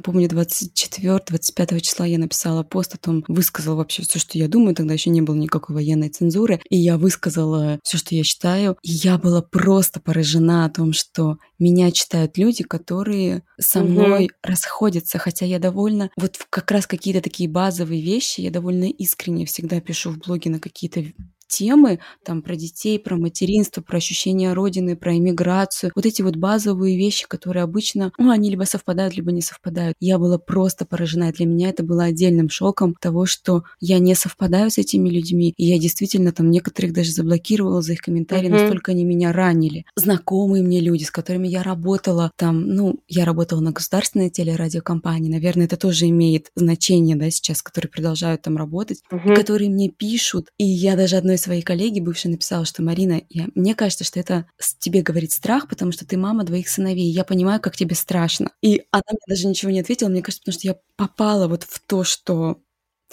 помню, двадцать четвёртого двадцать пятого числа я написала пост о том, высказала вообще все, что я думаю, тогда еще не было никакой военной цензуры, и я высказала все, что я считаю, и я была просто поражена о том, что меня читают люди, которые со мной угу. расходятся, хотя я довольно, вот как раз какие-то такие базовые вещи, я довольно искренне всегда пишу в блоге на какие-то темы, там, про детей, про материнство, про ощущение родины, про эмиграцию. Вот эти вот базовые вещи, которые обычно, ну, они либо совпадают, либо не совпадают. Я была просто поражена. Для меня это было отдельным шоком того, что я не совпадаю с этими людьми. И я действительно там некоторых даже заблокировала за их комментарии, mm-hmm. настолько они меня ранили. Знакомые мне люди, с которыми я работала, там, ну, я работала на государственной телерадиокомпании, наверное, это тоже имеет значение, да, сейчас, которые продолжают там работать, mm-hmm. которые мне пишут. И я даже одной своей коллеги бывшей написала, что Марина, я, мне кажется, что это тебе говорит страх, потому что ты мама двоих сыновей, я понимаю, как тебе страшно. И она мне даже ничего не ответила, мне кажется, потому что я попала вот в то, что...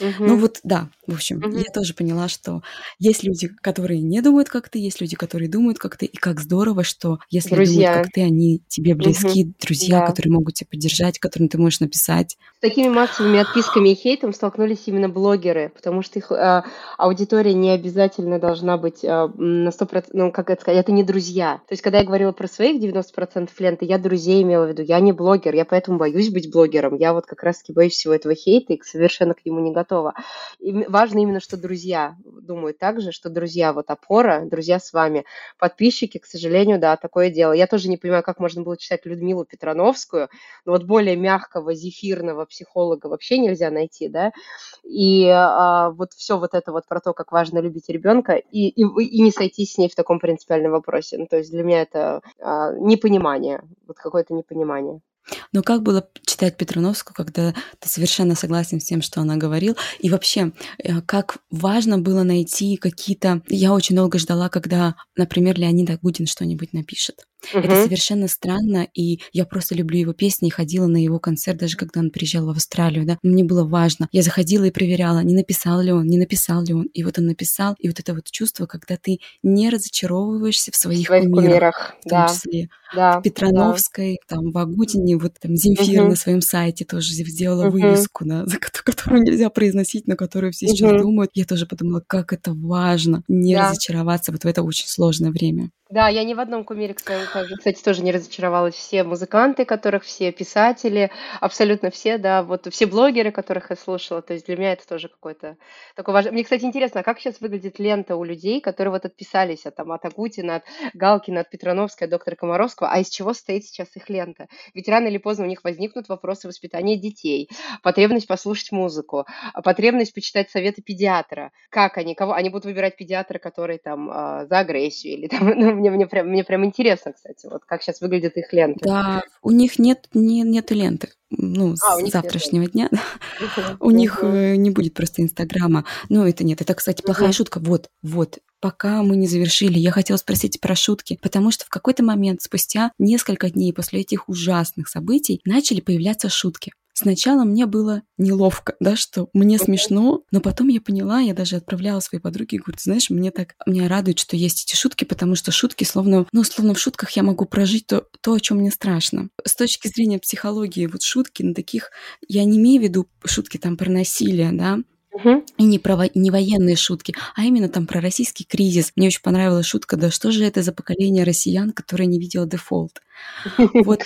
Uh-huh. Ну вот, да, в общем, uh-huh. я тоже поняла, что есть люди, которые не думают, как ты, есть люди, которые думают, как ты, и как здорово, что если друзья. Думают, как ты, они тебе близки, uh-huh. друзья, yeah. которые могут тебя поддержать, которым ты можешь написать. С такими массовыми отписками и хейтом столкнулись именно блогеры, потому что их э, аудитория не обязательно должна быть э, на сто процентов, ну, как это сказать, это не друзья. То есть, когда я говорила про своих девяносто процентов ленты, я друзей имела в виду, я не блогер, я поэтому боюсь быть блогером, я вот как раз-таки боюсь всего этого хейта и совершенно к нему не готова. Готово. И важно именно, что друзья думают так же, что друзья вот опора, друзья с вами. Подписчики, к сожалению, да, такое дело. Я тоже не понимаю, как можно было читать Людмилу Петрановскую, но вот более мягкого, зефирного психолога вообще нельзя найти, да. И а, вот все вот это вот про то, как важно любить ребенка и, и, и не сойтись с ней в таком принципиальном вопросе. Ну, то есть для меня это а, непонимание, вот какое-то непонимание. Но как было читать Петрановскую, когда ты совершенно согласен с тем, что она говорила? И вообще, как важно было найти какие-то... Я очень долго ждала, когда, например, Леонид Агутин что-нибудь напишет. Uh-huh. Это совершенно странно, и я просто люблю его песни, ходила на его концерт, даже когда он приезжал в Австралию, да, мне было важно. Я заходила и проверяла, не написал ли он, не написал ли он, и вот он написал, и вот это вот чувство, когда ты не разочаровываешься в своих, в своих кумирах, кумирах, в том да. числе да. в Петрановской, да. там, в Агутине, вот там Земфир uh-huh. на своем сайте тоже сделала uh-huh. вывеску, да, за которую нельзя произносить, на которую все uh-huh. сейчас думают. Я тоже подумала, как это важно, не yeah. разочароваться вот в это очень сложное время. Да, я ни в одном кумире, кстати, тоже не разочаровалась. Все музыканты, которых, все писатели, абсолютно все, да, вот все блогеры, которых я слушала. То есть для меня это тоже какой-то такой важный. Мне, кстати, интересно, а как сейчас выглядит лента у людей, которые вот отписались от, там, от Агутина, от Галкина, от Петрановской, от доктора Комаровского, а из чего состоит сейчас их лента? Ведь рано или поздно у них возникнут вопросы воспитания детей, потребность послушать музыку, потребность почитать советы педиатра. Как они, кого? Они будут выбирать педиатра, который там э, за агрессию или там, ну, Мне, мне, прям, мне прям интересно, кстати, вот как сейчас выглядят их ленты. Да, у них нет, не, нет и ленты. Ну, а, с завтрашнего дня. У них не будет просто Инстаграма. Ну, это нет. Это, кстати, плохая шутка. Вот, вот. Пока мы не завершили, я хотела спросить про шутки, потому что в какой-то момент, спустя несколько дней после этих ужасных событий, начали появляться шутки. Сначала мне было неловко, да, что мне смешно, но потом я поняла, я даже отправляла своей подруге и говорю, ты знаешь, мне так, меня радует, что есть эти шутки, потому что шутки, словно, ну, словно в шутках я могу прожить то, то, о чем мне страшно. С точки зрения психологии, вот шутки на таких, я не имею в виду шутки там про насилие, да, Uh-huh. И не про не военные шутки, а именно там про российский кризис. Мне очень понравилась шутка, да что же это за поколение россиян, которое не видело дефолт? Вот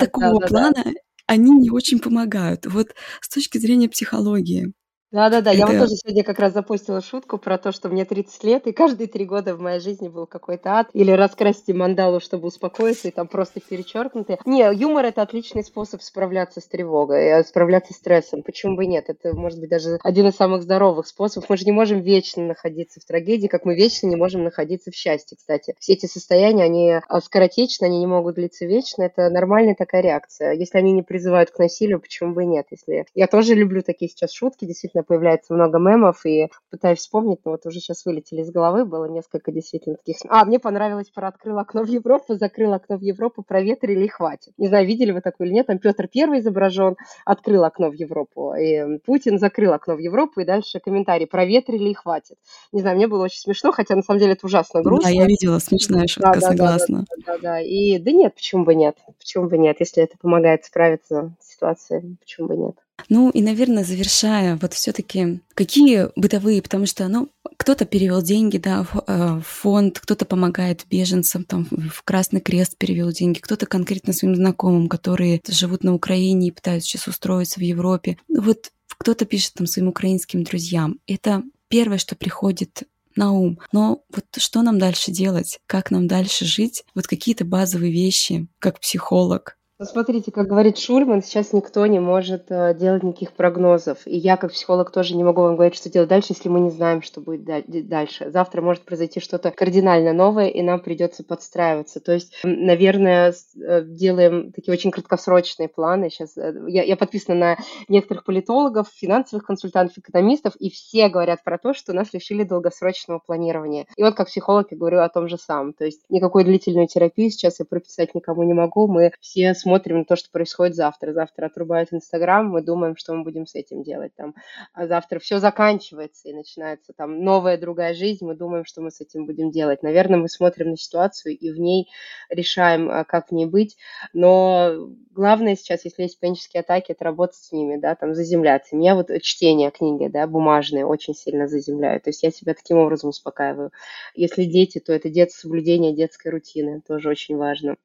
такого плана они не очень помогают. Вот с точки зрения психологии. Да-да-да, я вот тоже сегодня как раз запустила шутку про то, что мне тридцать лет, и каждые три года в моей жизни был какой-то ад. Или раскрасьте мандалу, чтобы успокоиться, и там просто перечеркнуты. Не, юмор — это отличный способ справляться с тревогой, справляться с стрессом. Почему бы и нет? Это, может быть, даже один из самых здоровых способов. Мы же не можем вечно находиться в трагедии, как мы вечно не можем находиться в счастье, кстати. Все эти состояния, они скоротечны, они не могут длиться вечно. Это нормальная такая реакция. Если они не призывают к насилию, почему бы и нет? Если... Я тоже люблю такие сейчас шутки, действительно. Появляется много мемов, и пытаюсь вспомнить, но вот уже сейчас вылетели из головы, было несколько действительно таких... А, мне понравилось про «Открыл окно в Европу», «Закрыл окно в Европу», «Проветрили и хватит». Не знаю, видели вы такое или нет, там Петр Первый изображен, «Открыл окно в Европу», и Путин «Закрыл окно в Европу», и дальше комментарий «Проветрили и хватит». Не знаю, мне было очень смешно, хотя на самом деле это ужасно грустно. Да, я видела, смешная шутка, да, да, согласна. Да, да, да, да, да. И да нет, почему бы нет, почему бы нет, если это помогает справиться с ситуацией, почему бы нет. Ну и, наверное, завершая, вот все-таки какие бытовые, потому что, ну, кто-то перевел деньги, да, в фонд, кто-то помогает беженцам, там, в Красный Крест перевел деньги, кто-то конкретно своим знакомым, которые живут на Украине и пытаются сейчас устроиться в Европе. Вот кто-то пишет там своим украинским друзьям. Это первое, что приходит на ум. Но вот что нам дальше делать? Как нам дальше жить? Вот какие-то базовые вещи, как психолог. Ну, смотрите, как говорит Шульман, сейчас никто не может э, делать никаких прогнозов. И я, как психолог, тоже не могу вам говорить, что делать дальше, если мы не знаем, что будет да- дальше. Завтра может произойти что-то кардинально новое, и нам придется подстраиваться. То есть, наверное, делаем такие очень краткосрочные планы. Сейчас я, я подписана на некоторых политологов, финансовых консультантов, экономистов, и все говорят про то, что нас лишили долгосрочного планирования. И вот как психолог я говорю о том же самом. То есть никакой длительную терапию сейчас я прописать никому не могу. Мы все смотрим Смотрим на то, что происходит завтра. Завтра отрубают Инстаграм, мы думаем, что мы будем с этим делать. Там. А завтра все заканчивается и начинается там новая, другая жизнь, мы думаем, что мы с этим будем делать. Наверное, мы смотрим на ситуацию и в ней решаем, как в ней быть. Но главное сейчас, если есть панические атаки, это работать с ними, да, там заземляться. Меня вот чтение книги, да, бумажные, очень сильно заземляют. То есть я себя таким образом успокаиваю. Если дети, то это детское соблюдение детской рутины, тоже очень важно.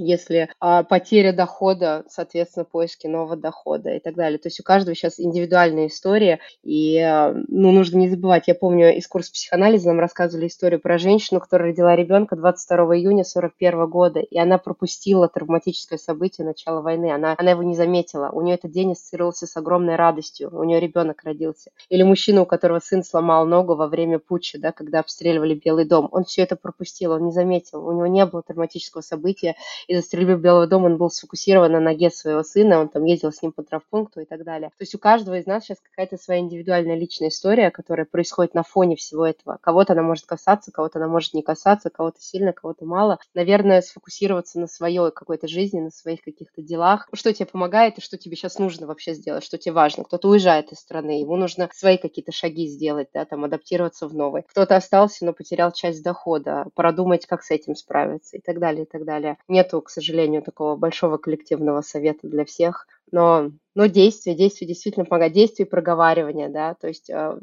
Если а, потеря дохода, соответственно, поиски нового дохода и так далее. То есть у каждого сейчас индивидуальная история, и ну, нужно не забывать. Я помню, из курса психоанализа нам рассказывали историю про женщину, которая родила ребенка двадцать второго июня сорок первого года, и она пропустила травматическое событие начала войны. Она, она его не заметила. У нее этот день ассоциировался с огромной радостью. У нее ребенок родился. Или мужчина, у которого сын сломал ногу во время путча, да, когда обстреливали Белый дом. Он все это пропустил, он не заметил. У него не было травматического события. Из-за стрельбы в Белый дом он был сфокусирован на ноге своего сына, он там ездил с ним по травмпункту и так далее. То есть у каждого из нас сейчас какая-то своя индивидуальная личная история, которая происходит на фоне всего этого. Кого-то она может касаться, кого-то она может не касаться, кого-то сильно, кого-то мало. Наверное, сфокусироваться на своей какой-то жизни, на своих каких-то делах. Что тебе помогает и что тебе сейчас нужно вообще сделать, что тебе важно. Кто-то уезжает из страны, ему нужно свои какие-то шаги сделать, да, там, адаптироваться в новый. Кто-то остался, но потерял часть дохода. Продумать, как с этим справиться и так далее, и так далее. Нету, к сожалению, такого большого коллективного совета для всех. но, но действие, действие действительно помогает, действие и проговаривание, да, то есть э,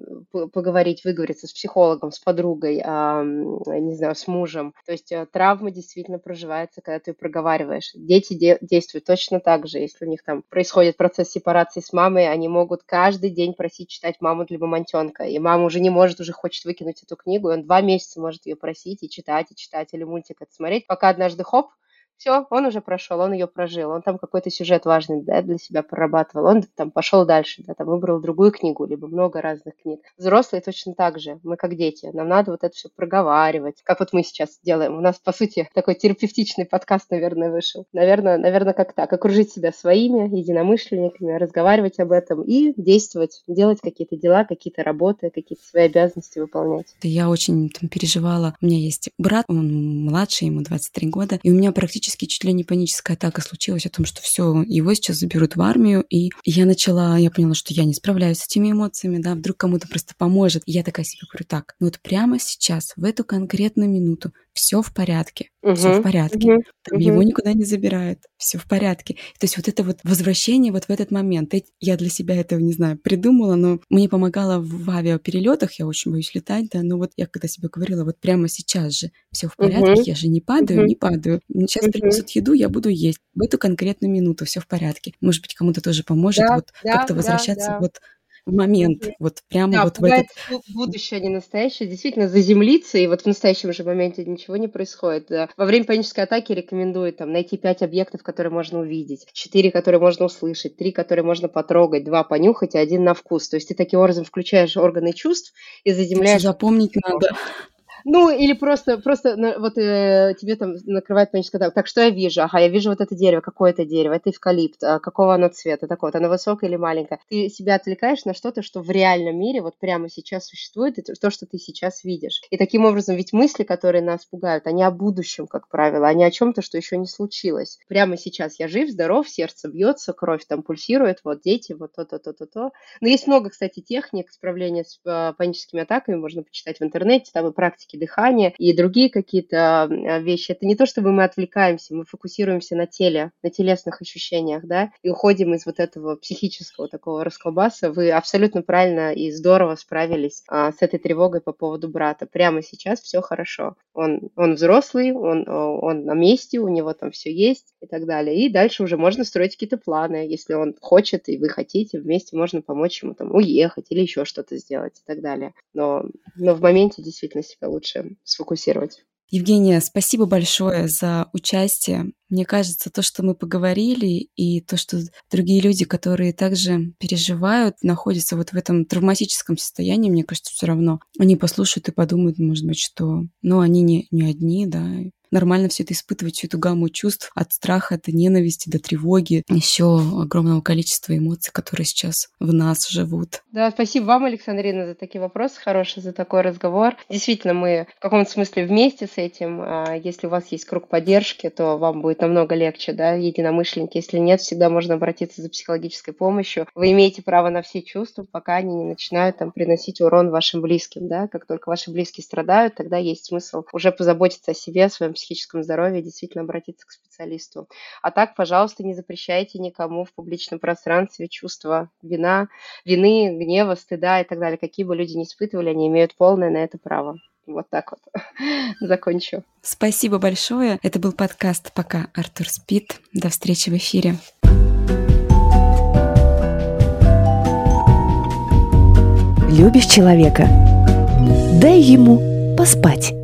поговорить, выговориться с психологом, с подругой, э, не знаю, с мужем, то есть э, травма действительно проживается, когда ты проговариваешь. Дети де- действуют точно так же, если у них там происходит процесс сепарации с мамой, они могут каждый день просить читать «Маму для мамонтенка», и мама уже не может, уже хочет выкинуть эту книгу, и он два месяца может ее просить и читать, и читать, или мультик это смотреть, пока однажды хоп, все, он уже прошел, он ее прожил, он там какой-то сюжет важный, да, для себя прорабатывал, он там пошел дальше, да, там выбрал другую книгу, либо много разных книг. Взрослые точно так же, мы как дети, нам надо вот это все проговаривать, как вот мы сейчас делаем. У нас, по сути, такой терапевтичный подкаст, наверное, вышел. Наверное, наверное, как так, окружить себя своими единомышленниками, разговаривать об этом и действовать, делать какие-то дела, какие-то работы, какие-то свои обязанности выполнять. Я очень там переживала. У меня есть брат, он младший, ему двадцать три года, и у меня практически чуть ли не паническая атака случилась о том, что все, его сейчас заберут в армию, и я начала, я поняла, что я не справляюсь с этими эмоциями, да, вдруг кому-то просто поможет. И я такая себе говорю, так, ну вот прямо сейчас, в эту конкретную минуту, все в порядке, угу, все в порядке, угу, там, угу. Его никуда не забирают, все в порядке. То есть вот это вот возвращение вот в этот момент, я для себя этого, не знаю, придумала, но мне помогало в авиаперелетах, я очень боюсь летать, да, но вот я когда себе говорила, вот прямо сейчас же все в порядке, угу, я же не падаю, угу, не падаю, сейчас принесут еду, я буду есть. В эту конкретную минуту все в порядке. Может быть, кому-то тоже поможет, да, вот да, как-то да, возвращаться да. вот в момент, вот прямо да, вот в этот... будущее, а не настоящее. Действительно, заземлиться, и вот в настоящем же моменте ничего не происходит. Да. Во время панической атаки рекомендуют там найти пять объектов, которые можно увидеть, четыре, которые можно услышать, три, которые можно потрогать, два понюхать, и один на вкус. То есть ты таким образом включаешь органы чувств и заземляешь... Что запомнить надо... Ну, или просто, просто вот э, тебе там накрывает паническая атака. Так, что я вижу? Ага, я вижу вот это дерево. Какое это дерево? Это эвкалипт. А какого оно цвета? Такое вот. Оно высокое или маленькое? Ты себя отвлекаешь на что-то, что в реальном мире вот прямо сейчас существует, и то, что ты сейчас видишь. И таким образом, ведь мысли, которые нас пугают, они о будущем, как правило, они о чем-то, что еще не случилось. Прямо сейчас я жив, здоров, сердце бьется, кровь там пульсирует, вот дети, вот то-то-то-то-то. Но есть много, кстати, техник справления с э, паническими атаками, можно почитать в интернете, там и практики дыхание и другие какие-то вещи. Это не то, чтобы мы отвлекаемся, мы фокусируемся на теле, на телесных ощущениях, да, и уходим из вот этого психического такого расколбаса. Вы абсолютно правильно и здорово справились а, с этой тревогой по поводу брата. Прямо сейчас все хорошо. Он, он взрослый, он, он на месте, у него там все есть и так далее. И дальше уже можно строить какие-то планы, если он хочет, и вы хотите, вместе можно помочь ему там уехать или еще что-то сделать и так далее. Но, но в моменте действительно себя лучше сфокусировать. Евгения, спасибо большое за участие. Мне кажется, то, что мы поговорили, и то, что другие люди, которые также переживают, находятся вот в этом травматическом состоянии, мне кажется, все равно они послушают и подумают, может быть, что, ну, они не, не одни, да. Нормально все это испытывать, всю эту гамму чувств от страха до ненависти, до тревоги, еще огромного количества эмоций, которые сейчас в нас живут. Да, спасибо вам, Александрина, за такие вопросы хорошие, за такой разговор. Действительно, мы в каком-то смысле вместе с этим. Если у вас есть круг поддержки, то вам будет намного легче, да, единомышленники. Если нет, всегда можно обратиться за психологической помощью. Вы имеете право на все чувства, пока они не начинают там приносить урон вашим близким, да. Как только ваши близкие страдают, тогда есть смысл уже позаботиться о себе, о своем психическом здоровье, действительно обратиться к специалисту. А так, пожалуйста, не запрещайте никому в публичном пространстве чувства вина, вины, гнева, стыда и так далее. Какие бы люди ни испытывали, они имеют полное на это право. Вот так вот закончу. Спасибо большое. Это был подкаст «Пока Артур спит». До встречи в эфире. Любишь человека? Дай ему поспать.